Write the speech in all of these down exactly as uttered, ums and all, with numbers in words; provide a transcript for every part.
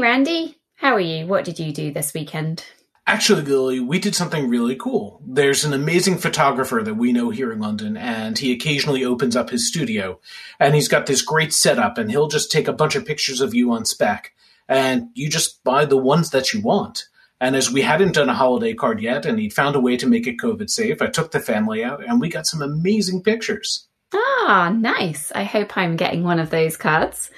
Randy, how are you? What did you do this weekend? Actually, Lily, we did something really cool. There's an amazing photographer that we know here in London, and he occasionally opens up his studio. And he's got this great setup, and he'll just take a bunch of pictures of you on spec. And you just buy the ones that you want. And as we hadn't done a holiday card yet, and he'd found a way to make it COVID safe, I took the family out, and we got some amazing pictures. Ah, nice. I hope I'm getting one of those cards.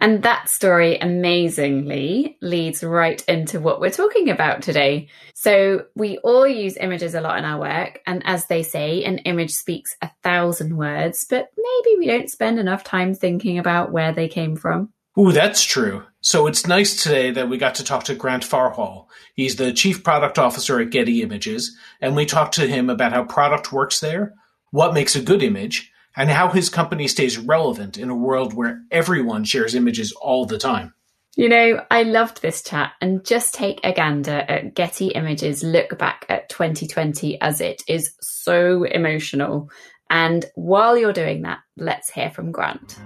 And that story amazingly leads right into what we're talking about today. So we all use images a lot in our work. And as they say, an image speaks a thousand words, but maybe we don't spend enough time thinking about where they came from. Ooh, that's true. So it's nice today that we got to talk to Grant Farhall. He's the Chief Product Officer at Getty Images. And we talked to him about how product works there, what makes a good image, and how his company stays relevant in a world where everyone shares images all the time. You know, I loved this chat, and just take a gander at Getty Images' look back at twenty twenty, as it is so emotional. And while you're doing that, let's hear from Grant.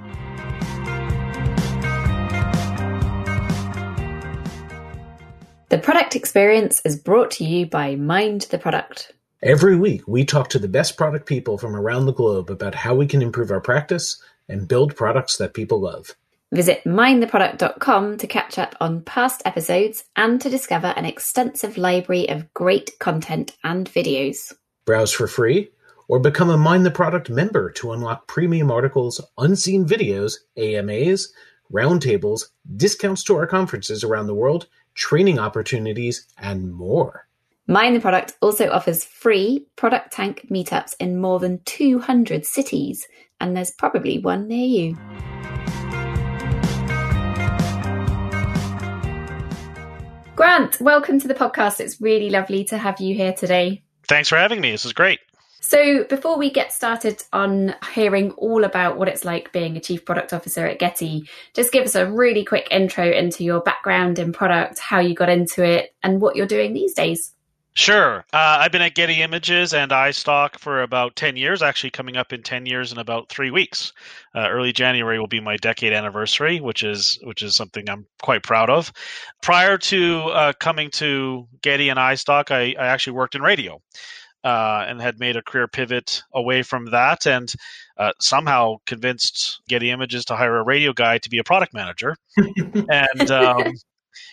The Product Experience is brought to you by Mind the Product. Every week, we talk to the best product people from around the globe about how we can improve our practice and build products that people love. Visit mind the product dot com to catch up on past episodes and to discover an extensive library of great content and videos. Browse for free or become a Mind the Product member to unlock premium articles, unseen videos, A M As, roundtables, discounts to our conferences around the world, training opportunities, and more. Mind the Product also offers free Product Tank meetups in more than two hundred cities, and there's probably one near you. Grant, welcome to the podcast. It's really lovely to have you here today. Thanks for having me. This is great. So before we get started on hearing all about what it's like being a Chief Product Officer at Getty, just give us a really quick intro into your background in product, how you got into it, and what you're doing these days. Sure. Uh, I've been at Getty Images and iStock for about ten years, actually coming up in ten years in about three weeks. Uh, early January will be my decade anniversary, which is which is something I'm quite proud of. Prior to uh, coming to Getty and iStock, I, I actually worked in radio uh, and had made a career pivot away from that, and uh, somehow convinced Getty Images to hire a radio guy to be a product manager. and um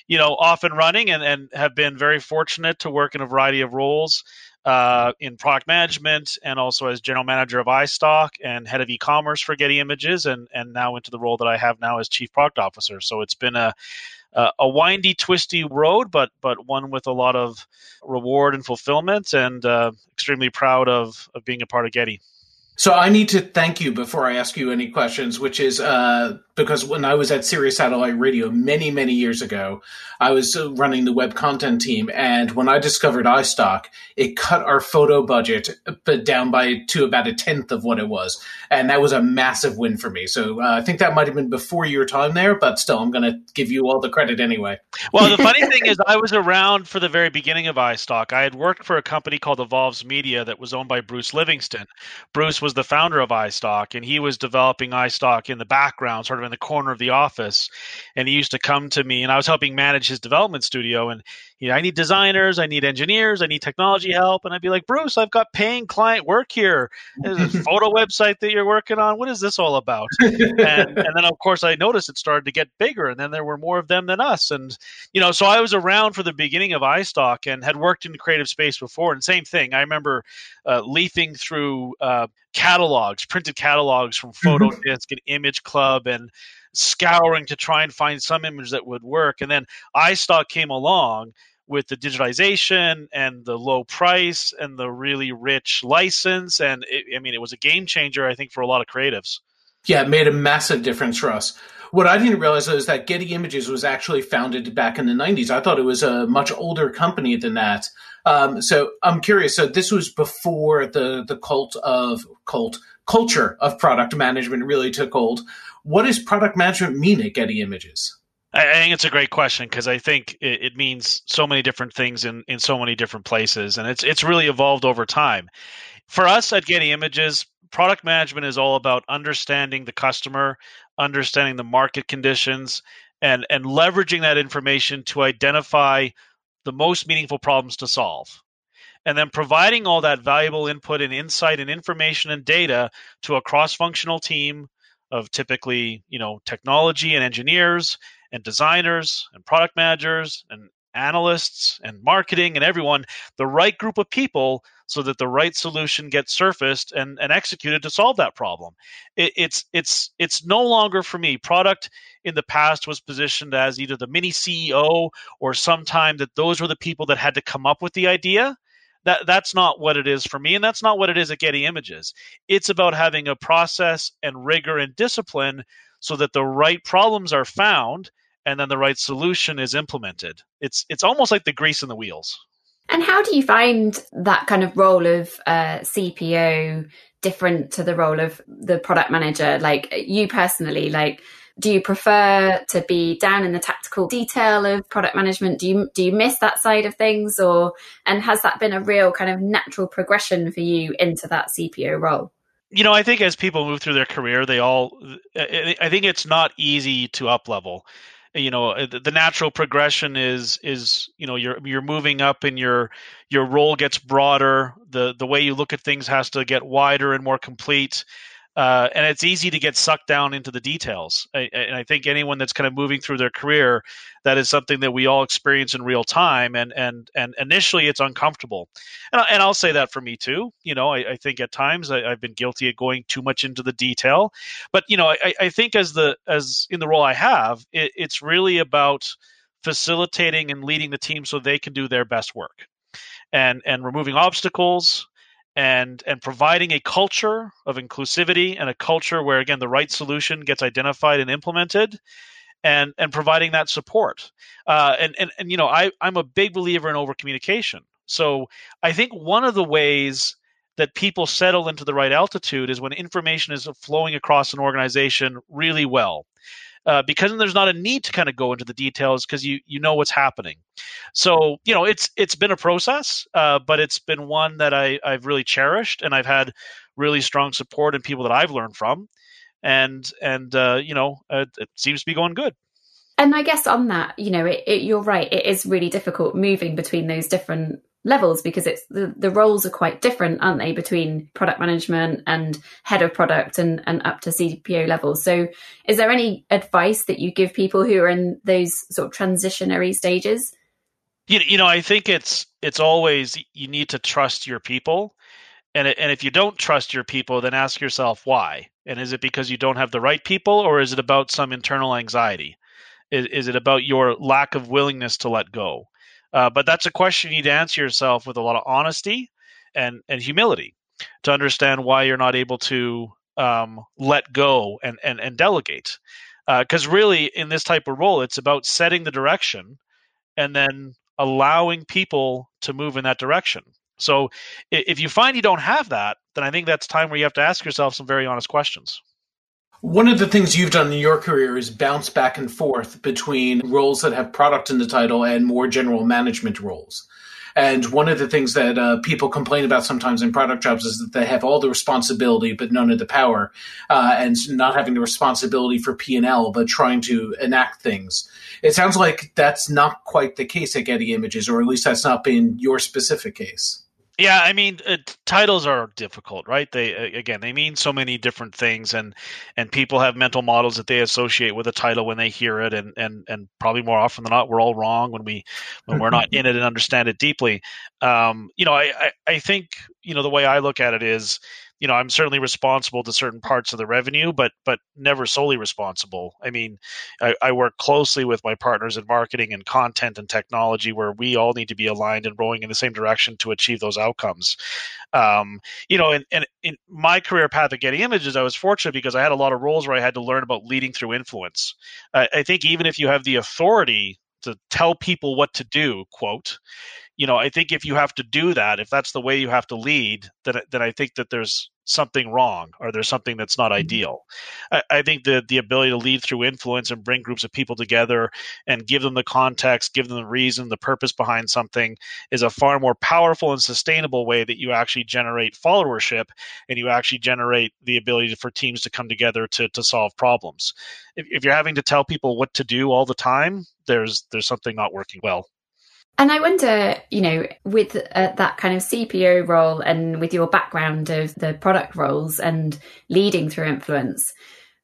you know, off and running, and, and have been very fortunate to work in a variety of roles uh, in product management and also as general manager of iStock and head of e-commerce for Getty Images, and, and now into the role that I have now as Chief Product Officer. So it's been a Uh, a windy, twisty road, but but one with a lot of reward and fulfillment, and uh, extremely proud of, of being a part of Getty. So I need to thank you before I ask you any questions, which is uh, because when I was at Sirius Satellite Radio many, many years ago, I was running the web content team. And when I discovered iStock, it cut our photo budget down by to about a tenth of what it was. And that was a massive win for me. So uh, I think that might have been before your time there, but still, I'm going to give you all the credit anyway. Well, the funny thing is I was around for the very beginning of iStock. I had worked for a company called Evolves Media that was owned by Bruce Livingston. Bruce was was the founder of iStock, and he was developing iStock in the background, sort of in the corner of the office. And he used to come to me, and I was helping manage his development studio. And he, I need designers, I need engineers, I need technology help. And I'd be like, Bruce, I've got paying client work here. There's a photo website that you're working on. What is this all about? and, and then, of course, I noticed it started to get bigger, and then there were more of them than us. And, you know, so I was around for the beginning of iStock and had worked in the creative space before. And same thing, I remember uh, leafing through uh, catalogs, printed catalogs from PhotoDisc and Image Club, and scouring to try and find some image that would work. And then iStock came along with the digitization and the low price and the really rich license. And it, I mean, it was a game changer, I think, for a lot of creatives. Yeah, it made a massive difference for us. What I didn't realize is that Getty Images was actually founded back in the nineties. I thought it was a much older company than that. Um, so I'm curious. So this was before the the cult of cult culture of product management really took hold. What does product management mean at Getty Images? I think it's a great question, because I think it, it means so many different things in, in so many different places. And it's it's really evolved over time. For us at Getty Images, product management is all about understanding the customer, understanding the market conditions, and and leveraging that information to identify the most meaningful problems to solve. And then providing all that valuable input and insight and information and data to a cross-functional team of typically, you know, technology and engineers and designers and product managers and analysts and marketing and everyone, the right group of people so that the right solution gets surfaced and, and executed to solve that problem. It, it's it's it's no longer for me. Product in the past was positioned as either the mini C E O or sometime that those were the people that had to come up with the idea. That that's not what it is for me, and that's not what it is at Getty Images. It's about having a process and rigor and discipline so that the right problems are found and then the right solution is implemented. It's it's almost like the grease in the wheels. And how do you find that kind of role of uh, C P O different to the role of the product manager? Like you personally, like do you prefer to be down in the tactical detail of product management? Do you do you miss that side of things, or and has that been a real kind of natural progression for you into that C P O role? You know, I think as people move through their career, they all. I think it's not easy to up level. You know, the natural progression is is you know you're you're moving up and your your role gets broader. The the way you look at things has to get wider and more complete. Uh, and it's easy to get sucked down into the details. I, and I think anyone that's kind of moving through their career, that is something that we all experience in real time. And and and initially, it's uncomfortable. And, I, and I'll say that for me too. You know, I, I think at times I, I've been guilty of going too much into the detail. But you know, I, I think as the as in the role I have, it, it's really about facilitating and leading the team so they can do their best work, and and removing obstacles. And and providing a culture of inclusivity and a culture where, again, the right solution gets identified and implemented, and and providing that support. Uh, and, and, and, you know, I, I'm a big believer in overcommunication. So I think one of the ways that people settle into the right altitude is when information is flowing across an organization really well. Uh, because there's not a need to kind of go into the details because you you know what's happening. So, you know, it's it's been a process, uh, but it's been one that I, I've really cherished, and I've had really strong support and people that I've learned from. And, and uh, you know, uh, it seems to be going good. And I guess on that, you know, it, it, you're right. It is really difficult moving between those different levels because it's the, the roles are quite different, aren't they, between product management and head of product and, and up to C P O level. So is there any advice that you give people who are in those sort of transitionary stages? You, you know, I think it's it's always you need to trust your people. And and if you don't trust your people, then ask yourself why. And is it because you don't have the right people, or is it about some internal anxiety? Is, is it about your lack of willingness to let go? Uh, but that's a question you need to answer yourself with a lot of honesty and, and humility to understand why you're not able to um, let go and, and, and delegate. Because uh, really, in this type of role, it's about setting the direction and then allowing people to move in that direction. So if you find you don't have that, then I think that's time where you have to ask yourself some very honest questions. One of the things you've done in your career is bounce back and forth between roles that have product in the title and more general management roles. And one of the things that uh, people complain about sometimes in product jobs is that they have all the responsibility but none of the power, uh, and not having the responsibility for P and L but trying to enact things. It sounds like that's not quite the case at Getty Images, or at least that's not been your specific case. Yeah, I mean, uh, titles are difficult, right? They uh, again, they mean so many different things, and and people have mental models that they associate with a title when they hear it, and and and probably more often than not, we're all wrong when we when we're not in it and understand it deeply. Um, you know, I, I I think you know the way I look at it is, you know, I'm certainly responsible to certain parts of the revenue, but but never solely responsible. I mean, I, I work closely with my partners in marketing and content and technology, where we all need to be aligned and rowing in the same direction to achieve those outcomes. Um, you know, and in, in, in my career path at Getty Images, I was fortunate because I had a lot of roles where I had to learn about leading through influence. Uh, I think even if you have the authority to tell people what to do, quote, you know, I think if you have to do that, if that's the way you have to lead, then, then I think that there's something wrong or there's something that's not ideal. I, I think that the ability to lead through influence and bring groups of people together and give them the context, give them the reason, the purpose behind something is a far more powerful and sustainable way that you actually generate followership and you actually generate the ability for teams to come together to, to solve problems. If, if you're having to tell people what to do all the time, there's there's something not working well. And I wonder, you know, with uh, that kind of C P O role and with your background of the product roles and leading through influence,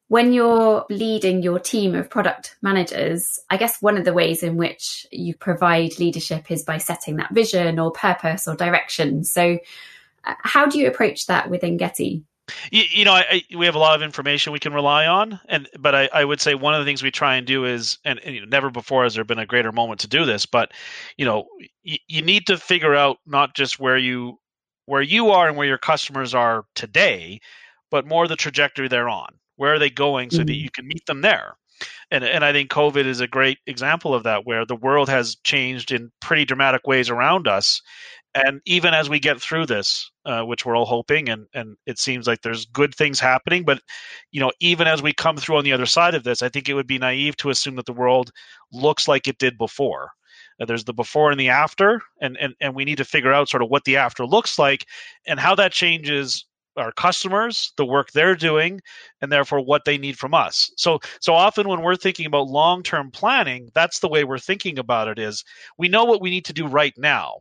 when you're leading your team of product managers, I guess one of the ways in which you provide leadership is by setting that vision or purpose or direction. So uh, how do you approach that within Getty? You, you know, I, I, we have a lot of information we can rely on, and but I, I would say one of the things we try and do is, and, and you know, never before has there been a greater moment to do this, but you know, you, you need to figure out not just where you where you are and where your customers are today, but more the trajectory they're on. Where are they going, so that you can meet them there? And and I think COVID is a great example of that, where the world has changed in pretty dramatic ways around us. And even as we get through this, uh, which we're all hoping, and, and it seems like there's good things happening, but you know, even as we come through on the other side of this, I think it would be naive to assume that the world looks like it did before. Uh, there's the before and the after, and, and and we need to figure out sort of what the after looks like and how that changes our customers, the work they're doing, and therefore what they need from us. So so often when we're thinking about long-term planning, that's the way we're thinking about it is we know what we need to do right now.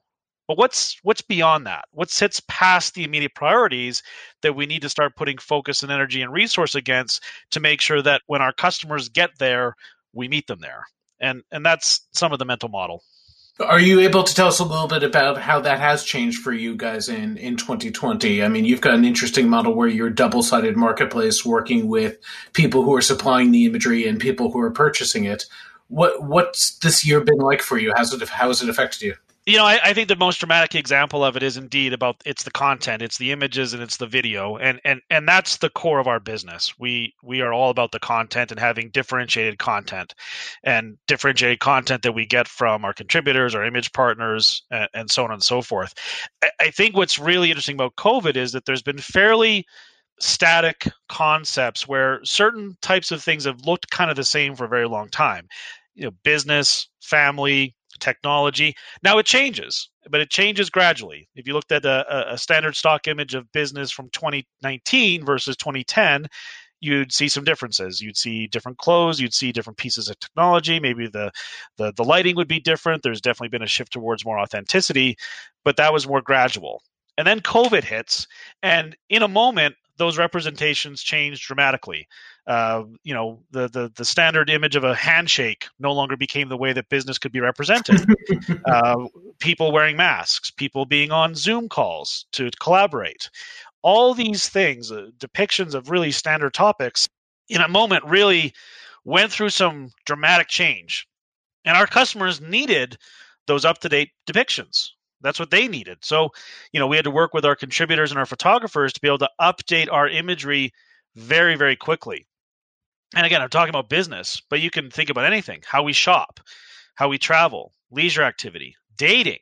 But what's what's beyond that? What sits past the immediate priorities that we need to start putting focus and energy and resource against to make sure that when our customers get there, we meet them there. And and that's some of the mental model. Are you able to tell us a little bit about how that has changed for you guys in, in twenty twenty? I mean, you've got an interesting model where you're a double-sided marketplace working with people who are supplying the imagery and people who are purchasing it. What What's this year been like for you? How's it, how has it affected you? You know, I, I think the most dramatic example of it is indeed about it's the content, it's the images, and it's the video, and and and that's the core of our business. We we are all about the content and having differentiated content, and differentiated content that we get from our contributors, our image partners, and, and so on and so forth. I, I think what's really interesting about COVID is that there's been fairly static concepts where certain types of things have looked kind of the same for a very long time. You know, business, family, technology. Now it changes, but it changes gradually. If you looked at a, a standard stock image of business from twenty nineteen versus twenty ten, you'd see some differences. You'd see different clothes. You'd see different pieces of technology. Maybe the, the the lighting would be different. There's definitely been a shift towards more authenticity, but that was more gradual. And then COVID hits, and in a moment, those representations change dramatically. Uh, you know, the, the the standard image of a handshake no longer became the way that business could be represented. uh, people wearing masks, people being on Zoom calls to collaborate. All these things, uh, depictions of really standard topics, in a moment really went through some dramatic change. And our customers needed those up-to-date depictions. That's what they needed. So, you know, we had to work with our contributors and our photographers to be able to update our imagery very, very quickly. And again, I'm talking about business, but you can think about anything: how we shop, how we travel, leisure activity, dating,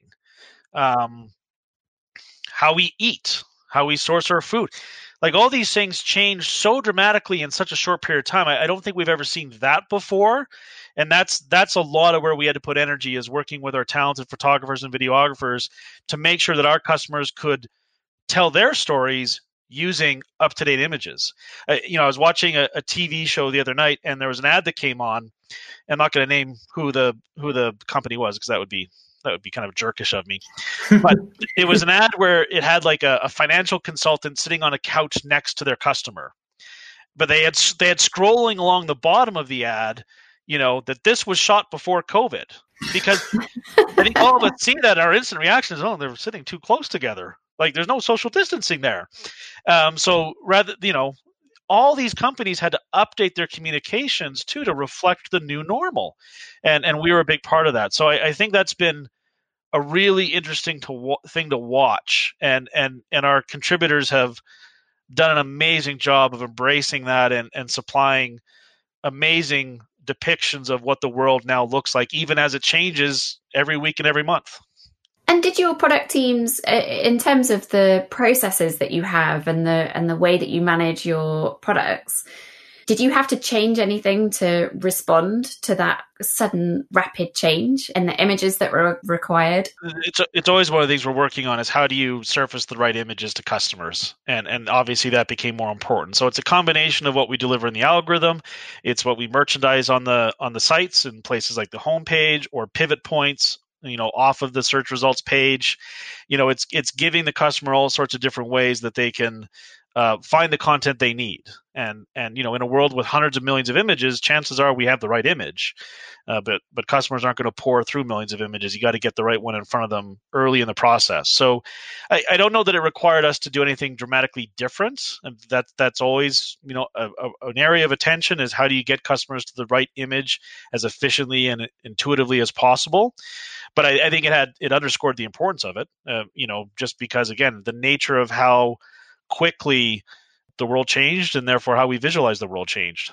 um, how we eat, how we source our food. Like, all these things change so dramatically in such a short period of time. I, I don't think we've ever seen that before. And that's that's a lot of where we had to put energy, is working with our talented photographers and videographers to make sure that our customers could tell their stories using up-to-date images. Uh, you know, I was watching a, a T V show the other night, and there was an ad that came on. I'm not going to name who the who the company was, because that would be that would be kind of jerkish of me. But it was an ad where it had like a, a financial consultant sitting on a couch next to their customer, but they had they had scrolling along the bottom of the ad, you know, that this was shot before COVID, because I think all of us see that our instant reaction is, oh, they're sitting too close together. Like, there's no social distancing there. Um, so rather, you know, all these companies had to update their communications too to reflect the new normal. And and we were a big part of that. So I, I think that's been a really interesting to, thing to watch. And, and, and our contributors have done an amazing job of embracing that and, and supplying amazing depictions of what the world now looks like, even as it changes every week and every month. And did your product teams, in terms of the processes that you have and the and the way that you manage your products, did you have to change anything to respond to that sudden rapid change in the images that were required? It's it's always one of the things we're working on is how do you surface the right images to customers? And and obviously that became more important. So it's a combination of what we deliver in the algorithm. It's what we merchandise on the on the sites in places like the homepage or pivot points, you know, off of the search results page. You know, it's it's giving the customer all sorts of different ways that they can uh, find the content they need. And, and, you know, in a world with hundreds of millions of images, chances are we have the right image, uh, but, but customers aren't going to pour through millions of images. You got to get the right one in front of them early in the process. So I, I don't know that it required us to do anything dramatically different. That, that's always, you know, a, a, an area of attention is how do you get customers to the right image as efficiently and intuitively as possible. But I, I think it had, it underscored the importance of it, uh, you know, just because, again, the nature of how quickly the world changed and therefore how we visualize the world changed.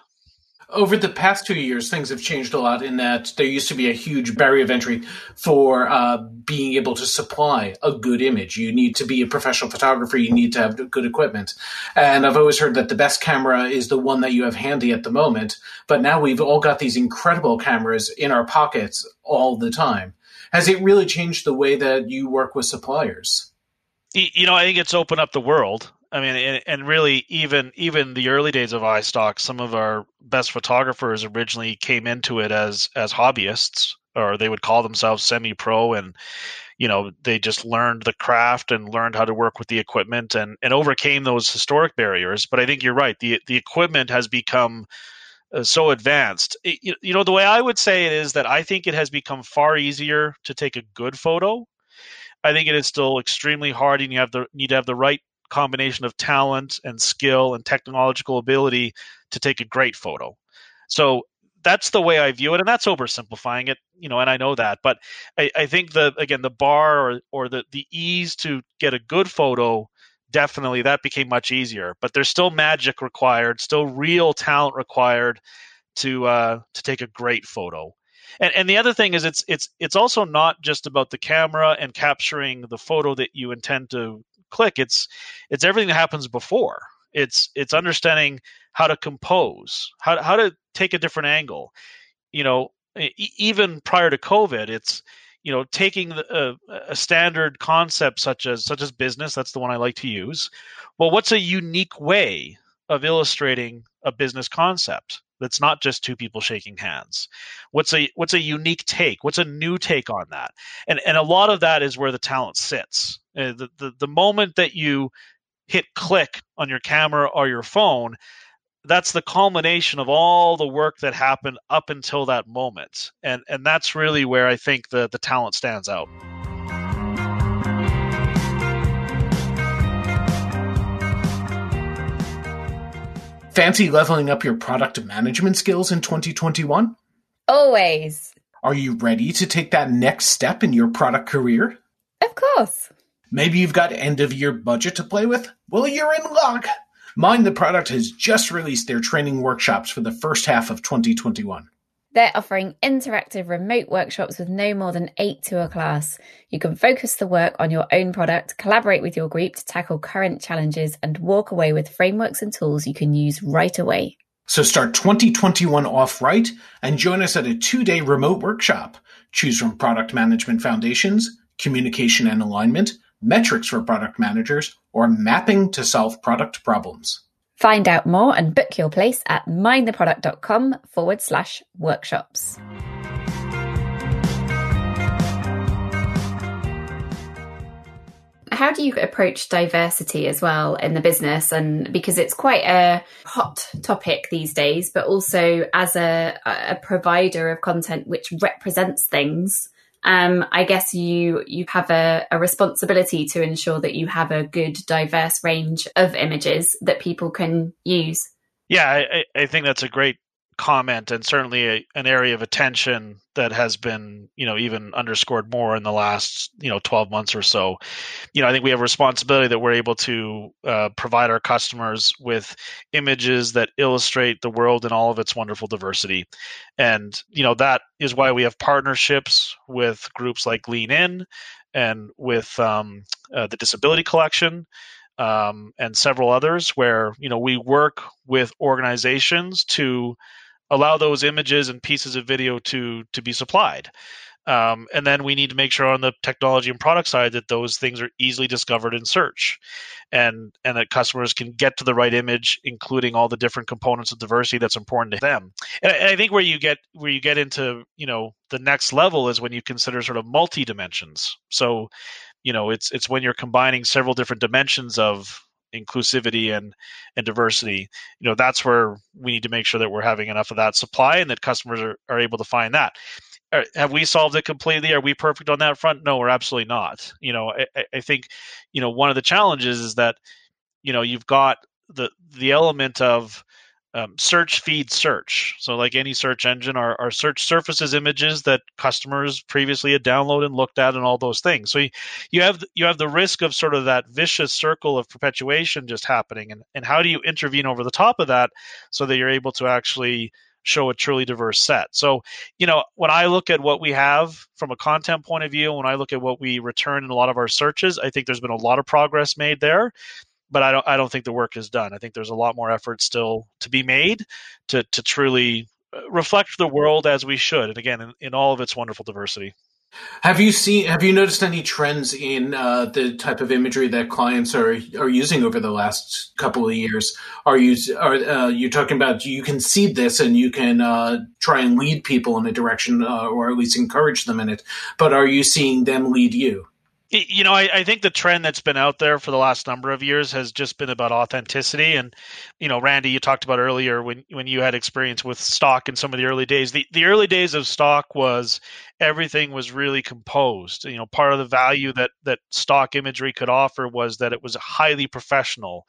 Over the past two years, things have changed a lot in that there used to be a huge barrier of entry for uh, being able to supply a good image. You need to be a professional photographer. You need to have good equipment. And I've always heard that the best camera is the one that you have handy at the moment. But now we've all got these incredible cameras in our pockets all the time. Has it really changed the way that you work with suppliers? You know, I think it's opened up the world. I mean, and, and really, even even the early days of iStock, some of our best photographers originally came into it as as hobbyists, or they would call themselves semi-pro, and you know they just learned the craft and learned how to work with the equipment and, and overcame those historic barriers. But I think you're right; the the equipment has become so advanced. It, you, you know, the way I would say it is that I think it has become far easier to take a good photo. I think it is still extremely hard, and you have the need to have the right combination of talent and skill and technological ability to take a great photo. So that's the way I view it. And that's oversimplifying it, you know, and I know that, but I, I think the, again, the bar or, or the, the ease to get a good photo, definitely that became much easier, but there's still magic required, still real talent required to, uh, to take a great photo. And, and the other thing is it's, it's, it's also not just about the camera and capturing the photo that you intend to click. It's it's everything that happens before. It's it's understanding how to compose, how how to take a different angle. You know, e- even prior to COVID, it's you know taking the, a, a standard concept such as such as business. That's the one I like to use. Well, what's a unique way of illustrating a business concept that's not just two people shaking hands? What's a what's a unique take? What's a new take on that? And and a lot of that is where the talent sits. Uh, the, the the moment that you hit click on your camera or your phone, that's the culmination of all the work that happened up until that moment. And and that's really where I think the, the talent stands out. Fancy leveling up your product management skills in twenty twenty-one? Always. Are you ready to take that next step in your product career? Of course. Maybe you've got end-of-year budget to play with? Well, you're in luck. Mind the Product has just released their training workshops for the first half of twenty twenty-one. They're offering interactive remote workshops with no more than eight to a class. You can focus the work on your own product, collaborate with your group to tackle current challenges, and walk away with frameworks and tools you can use right away. So start twenty twenty-one off right and join us at a two-day remote workshop. Choose from product management foundations, communication and alignment, metrics for product managers, or mapping to solve product problems. Find out more and book your place at mindtheproduct.com forward slash workshops. How do you approach diversity as well in the business? And because it's quite a hot topic these days, but also as a, a provider of content which represents things, Um, I guess you you have a, a responsibility to ensure that you have a good, diverse range of images that people can use. Yeah, I, I think that's a great comment and certainly a, an area of attention that has been, you know, even underscored more in the last, you know, twelve months or so. You know, I think we have a responsibility that we're able to uh, provide our customers with images that illustrate the world in all of its wonderful diversity. And, you know, that is why we have partnerships with groups like Lean In and with um, uh, the Disability Collection. Um, and several others where, you know, we work with organizations to allow those images and pieces of video to to be supplied. Um, and then we need to make sure on the technology and product side that those things are easily discovered in search and, and that customers can get to the right image, including all the different components of diversity that's important to them. And I, and I think where you get where you get into, you know, the next level is when you consider sort of multi-dimensions. So, you know, it's it's when you're combining several different dimensions of inclusivity and, and diversity, you know, that's where we need to make sure that we're having enough of that supply and that customers are, are able to find that. Are, have we solved it completely? Are we perfect on that front? No, we're absolutely not. You know, I, I think, you know, one of the challenges is that, you know, you've got the the element of um, search feed search. So like any search engine, our, our search surfaces images that customers previously had downloaded and looked at and all those things. So you, you have you have the risk of sort of that vicious circle of perpetuation just happening. And, and how do you intervene over the top of that so that you're able to actually show a truly diverse set? So, you know, when I look at what we have from a content point of view, when I look at what we return in a lot of our searches, I think there's been a lot of progress made there. But I don't. I don't think the work is done. I think there's a lot more effort still to be made to to truly reflect the world as we should, and again, in, in all of its wonderful diversity. Have you seen? Have you noticed any trends in uh, the type of imagery that clients are are using over the last couple of years? Are you are uh, you're talking about you can see this and you can uh, try and lead people in a direction, uh, or at least encourage them in it. But are you seeing them lead you? You know, I, I think the trend that's been out there for the last number of years has just been about authenticity. And, you know, Randy, you talked about earlier when, when you had experience with stock in some of the early days. The, the early days of stock was everything was really composed. You know, part of the value that, that stock imagery could offer was that it was highly professional.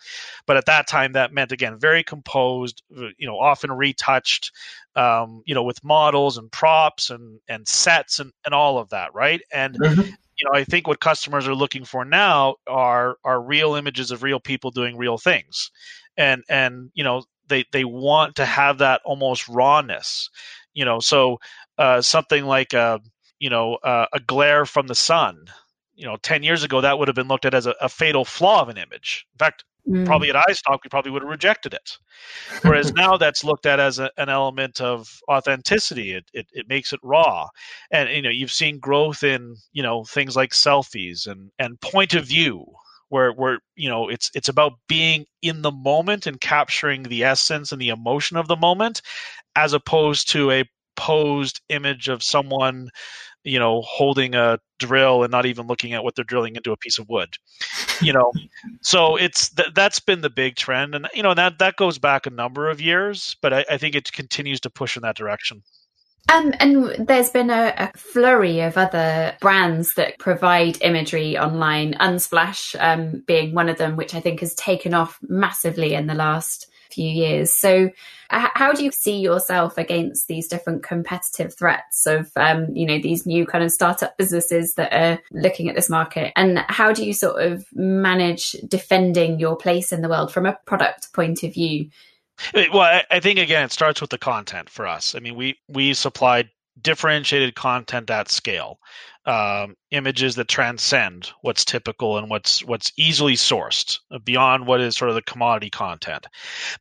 But at that time, that meant, again, very composed, you know, often retouched, um, you know, with models and props and, and sets and, and all of that, right? And mm-hmm. You know, I think what customers are looking for now are are real images of real people doing real things, and and you know they they want to have that almost rawness, you know. So uh, something like a you know uh, a glare from the sun, you know, ten years ago that would have been looked at as a, a fatal flaw of an image. In fact, mm. probably at iStock we probably would have rejected it, whereas now that's looked at as a, an element of authenticity. It, it it makes it raw, and you know you've seen growth in you know things like selfies and, and point of view, where where you know it's it's about being in the moment and capturing the essence and the emotion of the moment, as opposed to a posed image of someone, you know, holding a drill and not even looking at what they're drilling into a piece of wood, you know. So it's th- that's been the big trend, and you know that that goes back a number of years, but I, I think it continues to push in that direction. Um, and there's been a, a flurry of other brands that provide imagery online, Unsplash um, being one of them, which I think has taken off massively in the last few years. So uh, how do you see yourself against these different competitive threats of um you know these new kind of startup businesses that are looking at this market, and how do you sort of manage defending your place in the world from a product point of view? Well, I think again it starts with the content for us. I mean, we we supplied differentiated content at scale, um, images that transcend what's typical and what's what's easily sourced beyond what is sort of the commodity content.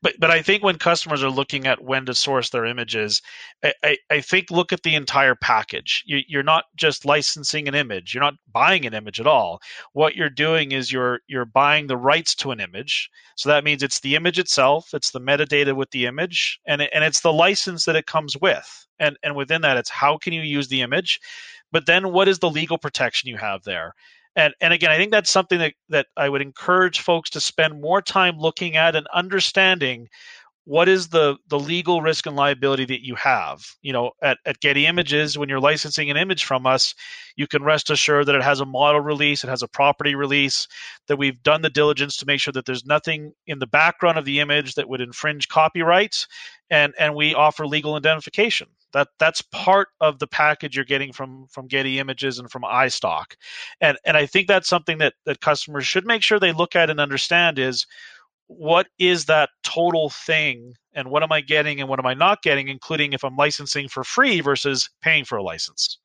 But but I think when customers are looking at when to source their images, I, I, I think look at the entire package. You, you're not just licensing an image. You're not buying an image at all. What you're doing is you're you're buying the rights to an image. So that means it's the image itself, it's the metadata with the image, and and it's the license that it comes with. And and within that, it's how can you use the image, but then what is the legal protection you have there? And and again, I think that's something that, that I would encourage folks to spend more time looking at and understanding what is the, the legal risk and liability that you have. You know, at, at Getty Images, when you're licensing an image from us, you can rest assured that it has a model release, it has a property release, that we've done the diligence to make sure that there's nothing in the background of the image that would infringe copyright, and and we offer legal indemnification. That that's part of the package you're getting from from Getty Images and from iStock. And and I think that's something that that customers should make sure they look at and understand is, what is that total thing, and what am I getting and what am I not getting, including if I'm licensing for free versus paying for a license.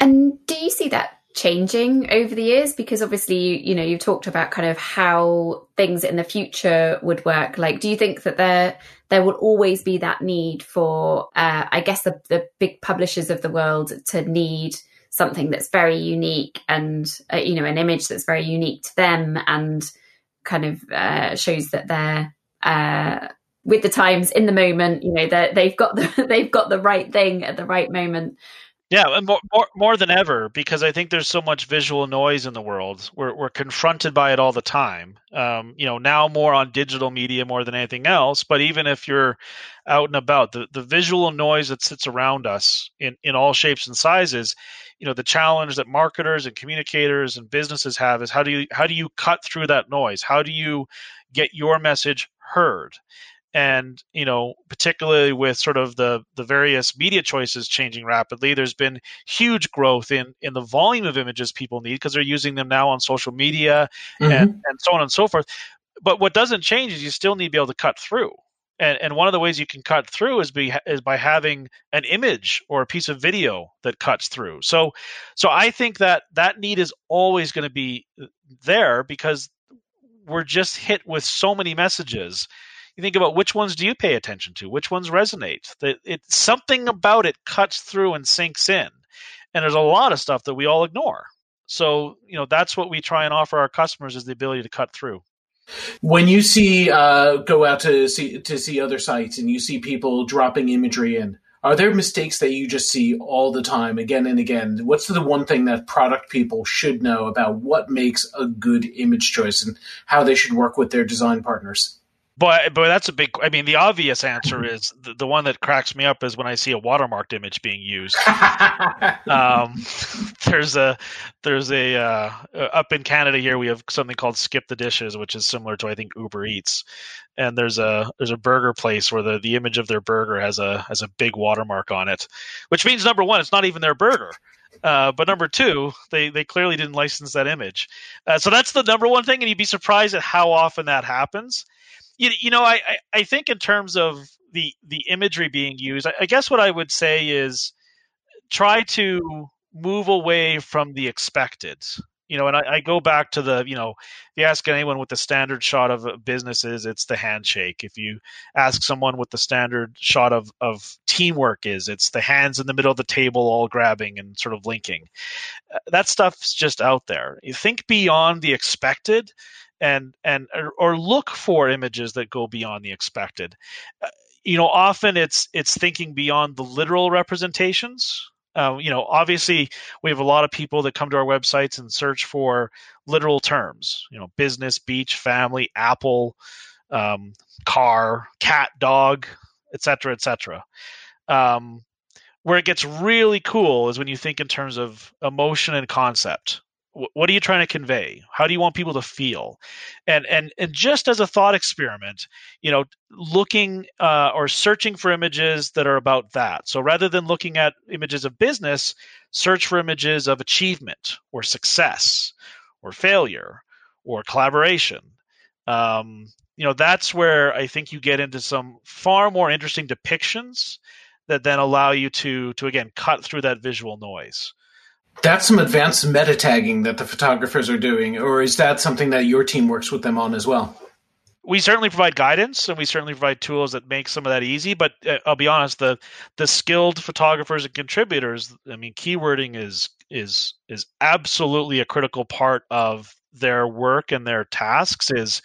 And do you see that changing over the years? Because obviously, you, you know, you've talked about kind of how things in the future would work. Like, do you think that there there will always be that need for, uh, I guess, the, the big publishers of the world to need something that's very unique and, uh, you know, an image that's very unique to them and kind of uh, shows that they're uh, with the times, in the moment, you know, that they've got the they've got the right thing at the right moment? Yeah, and more, more more than ever, because I think there's so much visual noise in the world. We're we're confronted by it all the time. Um, you know, now more on digital media more than anything else. But even if you're out and about, the, the visual noise that sits around us in, in all shapes and sizes, you know, the challenge that marketers and communicators and businesses have is how do you how do you cut through that noise? How do you get your message heard? And, you know, particularly with sort of the, the various media choices changing rapidly, there's been huge growth in, in the volume of images people need because they're using them now on social media mm-hmm. and, and so on and so forth. But what doesn't change is you still need to be able to cut through. And, and one of the ways you can cut through is be is by having an image or a piece of video that cuts through. So so I think that that need is always going to be there because we're just hit with so many messages. You think about which ones do you pay attention to? Which ones resonate? It, it, something about it cuts through and sinks in. And there's a lot of stuff that we all ignore. So, you know, that's what we try and offer our customers is the ability to cut through. When you see, uh, go out to see, to see other sites and you see people dropping imagery in, are there mistakes that you just see all the time, again and again? What's the one thing that product people should know about what makes a good image choice and how they should work with their design partners? But, but that's a big – I mean, the obvious answer is the, the one that cracks me up is when I see a watermarked image being used. um, there's a – there's a uh, up in Canada here we have something called Skip the Dishes, which is similar to, I think, Uber Eats. And there's a there's a burger place where the, the image of their burger has a has a big watermark on it, which means, number one, it's not even their burger. Uh, but number two, they, they clearly didn't license that image. Uh, so that's the number one thing, and you'd be surprised at how often that happens. You, you know, I, I think in terms of the, the imagery being used, I, I guess what I would say is try to move away from the expected. You know, and I, I go back to the, you know, if you ask anyone what the standard shot of a business is, it's the handshake. If you ask someone what the standard shot of, of teamwork is, it's the hands in the middle of the table all grabbing and sort of linking. That stuff's just out there. You think beyond the expected. And and or, or look for images that go beyond the expected. Uh, you know, often it's it's thinking beyond the literal representations. Uh, you know, obviously we have a lot of people that come to our websites and search for literal terms. You know, business, beach, family, apple, um, car, cat, dog, et cetera, et cetera. Um, where it gets really cool is when you think in terms of emotion and concept. What are you trying to convey? How do you want people to feel? And and and just as a thought experiment, you know, looking uh, or searching for images that are about that. So rather than looking at images of business, search for images of achievement or success or failure or collaboration. Um, you know, that's where I think you get into some far more interesting depictions that then allow you to to again cut through that visual noise. That's some advanced meta tagging that the photographers are doing, or is that something that your team works with them on as well? We certainly provide guidance, and we certainly provide tools that make some of that easy. But uh, I'll be honest, the the skilled photographers and contributors, I mean, keywording is is is absolutely a critical part of their work and their tasks. Is,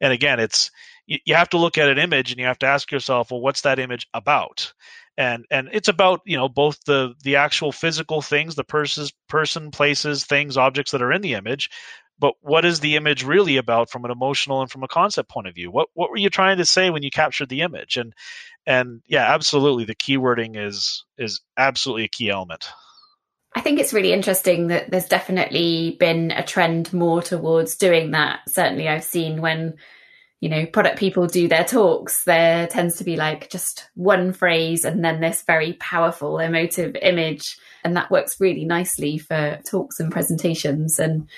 and again, it's you, you have to look at an image and you have to ask yourself, well, what's that image about? And and it's about, you know, both the, the actual physical things, the pers- person, places, things, objects that are in the image, but what is the image really about from an emotional and from a concept point of view? What what were you trying to say when you captured the image? And and yeah, absolutely, the keywording is is absolutely a key element. I think it's really interesting that there's definitely been a trend more towards doing that. Certainly I've seen when you know, product people do their talks, there tends to be like just one phrase and then this very powerful emotive image. And that works really nicely for talks and presentations. And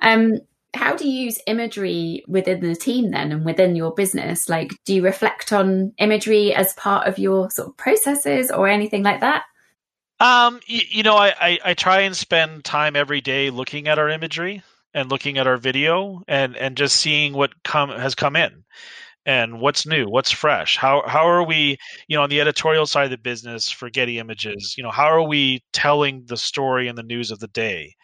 um, how do you use imagery within the team then and within your business? Like, do you reflect on imagery as part of your sort of processes or anything like that? Um, you, you know, I, I, I try and spend time every day looking at our imagery and looking at our video and, and just seeing what come has come in and what's new, what's fresh. How how are we, you know, on the editorial side of the business for Getty Images, you know, how are we telling the story and the news of the day?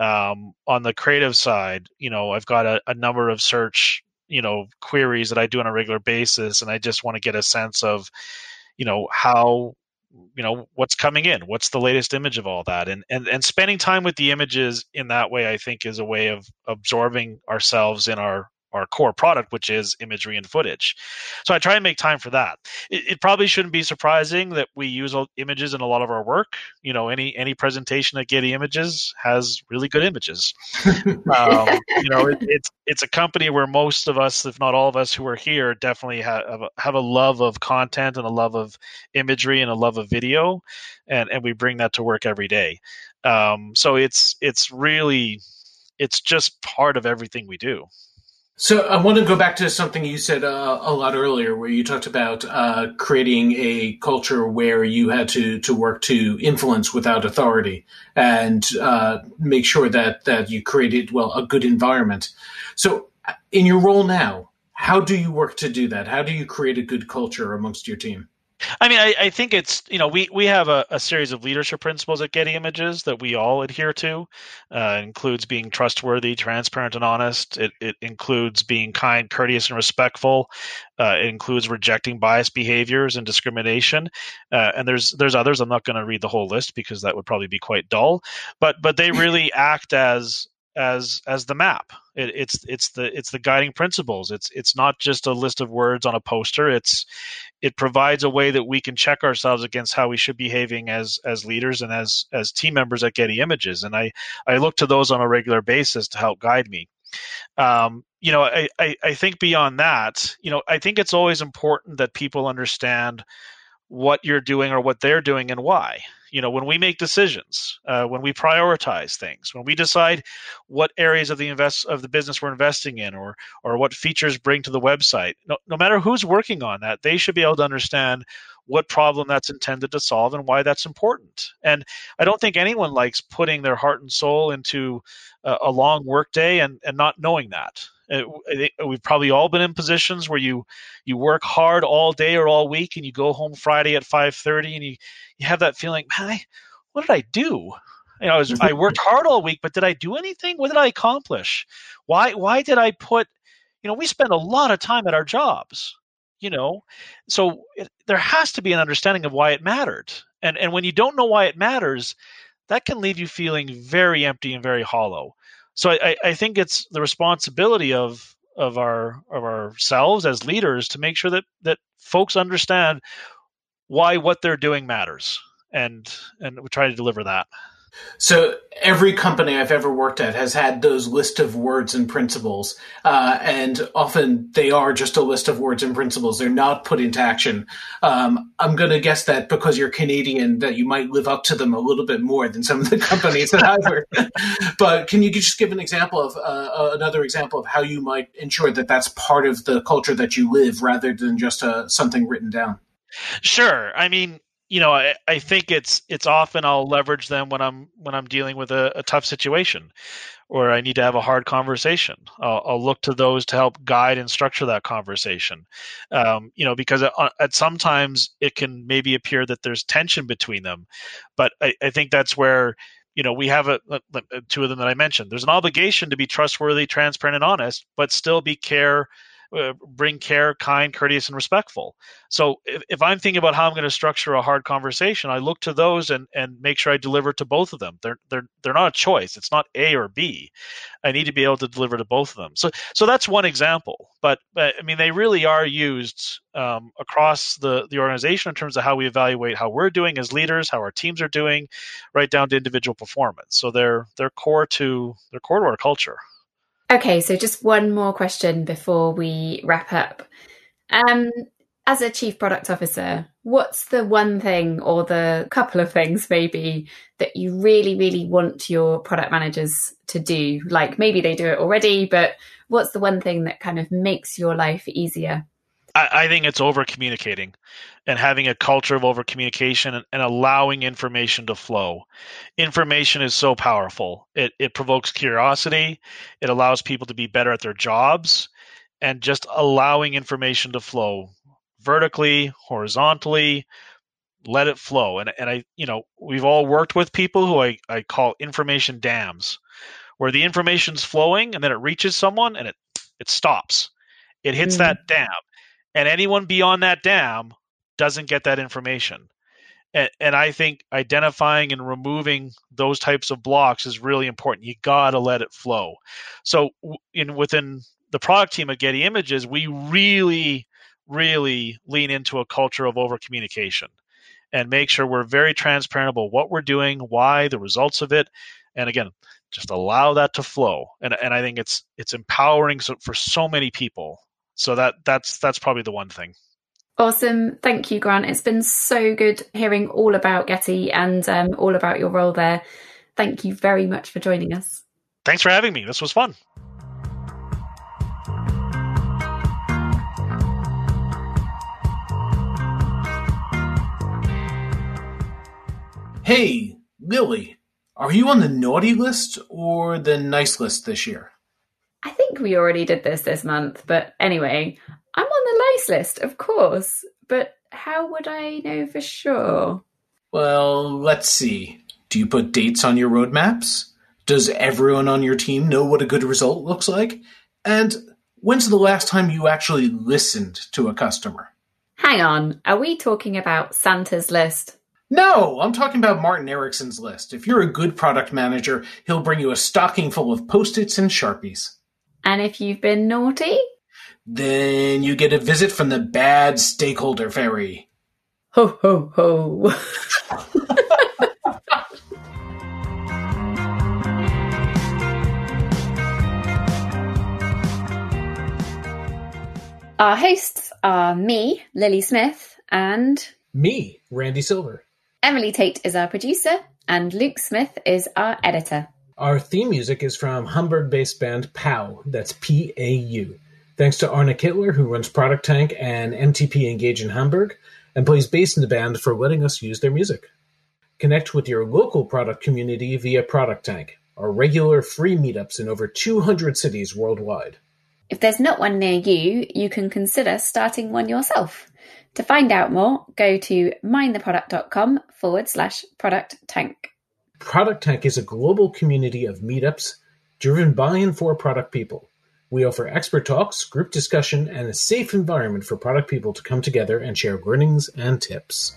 Um, on the creative side, you know, I've got a, a number of search, you know, queries that I do on a regular basis, and I just want to get a sense of, you know, how, you know, what's coming in, what's the latest image of all that. And, and, and spending time with the images in that way, I think, is a way of absorbing ourselves in our, our core product, which is imagery and footage. So I try and make time for that. It, it probably shouldn't be surprising that we use images in a lot of our work. You know, any, any presentation at Getty Images has really good images. um, you know, it, it's, it's a company where most of us, if not all of us who are here, definitely have, have, a, have a love of content and a love of imagery and a love of video. And, and we bring that to work every day. Um, so it's, it's really, it's just part of everything we do. So I want to go back to something you said uh, a lot earlier, where you talked about uh, creating a culture where you had to, to work to influence without authority and uh, make sure that, that you created, well, a good environment. So in your role now, how do you work to do that? How do you create a good culture amongst your team? I mean, I, I think it's, you know, we, we have a, a series of leadership principles at Getty Images that we all adhere to. Uh, it includes being trustworthy, transparent, and honest. It, it includes being kind, courteous, and respectful. Uh, it includes rejecting biased behaviors and discrimination. Uh, and there's there's others. I'm not going to read the whole list because that would probably be quite dull. But but they really act as as as the map. It, it's it's the it's the guiding principles. It's it's not just a list of words on a poster. It's it provides a way that we can check ourselves against how we should be behaving as as leaders and as as team members at Getty Images. And I I look to those on a regular basis to help guide me. Um, you know, I, I I think beyond that, you know, I think it's always important that people understand what you're doing or what they're doing and why. You know, when we make decisions, uh, when we prioritize things, when we decide what areas of the invest of the business we're investing in, or or what features bring to the website, no, no matter who's working on that, they should be able to understand what problem that's intended to solve and why that's important. And I don't think anyone likes putting their heart and soul into a, a long work day and, and not knowing that. It, it, we've probably all been in positions where you, you work hard all day or all week and you go home Friday at five thirty and you, you have that feeling, man, I, what did I do? You know, I, was, I worked hard all week, but did I do anything? What did I accomplish? Why why did I put, you know, we spend a lot of time at our jobs, you know, so it, there has to be an understanding of why it mattered. And and when you don't know why it matters, that can leave you feeling very empty and very hollow. So I, I think it's the responsibility of of our of ourselves as leaders to make sure that that folks understand why what they're doing matters, and and we try to deliver that. So every company I've ever worked at has had those list of words and principles, uh, and often they are just a list of words and principles. They're not put into action. Um, I'm going to guess that because you're Canadian, that you might live up to them a little bit more than some of the companies that I've worked at. But can you just give an example of uh, another example of how you might ensure that that's part of the culture that you live rather than just uh, something written down? Sure. I mean, You know, I, I think it's it's often I'll leverage them when I'm when I'm dealing with a, a tough situation, or I need to have a hard conversation. I'll, I'll look to those to help guide and structure that conversation. Um, you know, because at, at sometimes it can maybe appear that there's tension between them, but I, I think that's where, you know, we have a, a, two of them that I mentioned. There's an obligation to be trustworthy, transparent, and honest, but still be care. Uh, bring care, kind, courteous, and respectful. So if, if I'm thinking about how I'm going to structure a hard conversation, I look to those and, and make sure I deliver to both of them. They're they're they're not a choice. It's not A or B. I need to be able to deliver to both of them. So so that's one example. But, but I mean, they really are used um, across the, the organization in terms of how we evaluate how we're doing as leaders, how our teams are doing, right down to individual performance. So they're they're core to they're core to our culture. Okay, so just one more question before we wrap up. Um, as a Chief Product Officer, what's the one thing or the couple of things maybe that you really, really want your product managers to do? Like maybe they do it already, but what's the one thing that kind of makes your life easier? I think it's over-communicating and having a culture of over-communication and, and allowing information to flow. Information is so powerful. It it provokes curiosity. It allows people to be better at their jobs, and just allowing information to flow vertically, horizontally, let it flow. And and I, you know, we've all worked with people who I, I call information dams, where the information's flowing and then it reaches someone and it, it stops. It hits mm-hmm. that dam. And anyone beyond that dam doesn't get that information. And, and I think identifying and removing those types of blocks is really important. You got to let it flow. So in within the product team at Getty Images, we really, really lean into a culture of over-communication and make sure we're very transparent about what we're doing, why, the results of it. And again, just allow that to flow. And, and I think it's it's empowering for so many people. So that that's that's probably the one thing. Awesome. Thank you, Grant. It's been so good hearing all about Getty and um, all about your role there. Thank you very much for joining us. Thanks for having me. This was fun. Hey, Lily, are you on the naughty list or the nice list this year? I think we already did this this month, but anyway, I'm on the nice list, of course, but how would I know for sure? Well, let's see. Do you put dates on your roadmaps? Does everyone on your team know what a good result looks like? And when's the last time you actually listened to a customer? Hang on, are we talking about Santa's list? No, I'm talking about Martin Erickson's list. If you're a good product manager, he'll bring you a stocking full of Post-its and Sharpies. And if you've been naughty? Then you get a visit from the bad stakeholder fairy. Ho, ho, ho. Our hosts are me, Lily Smith, and... me, Randy Silver. Emily Tate is our producer, and Luke Smith is our editor. Our theme music is from Hamburg-based band P A U, that's P A U. Thanks to Arna Kittler, who runs Product Tank and M T P Engage in Hamburg, and plays bass in the band, for letting us use their music. Connect with your local product community via Product Tank, our regular free meetups in over two hundred cities worldwide. If there's not one near you, you can consider starting one yourself. To find out more, go to mindtheproduct.com forward slash Product Tank. Product Tank is a global community of meetups driven by and for product people. We offer expert talks, group discussion, and a safe environment for product people to come together and share learnings and tips.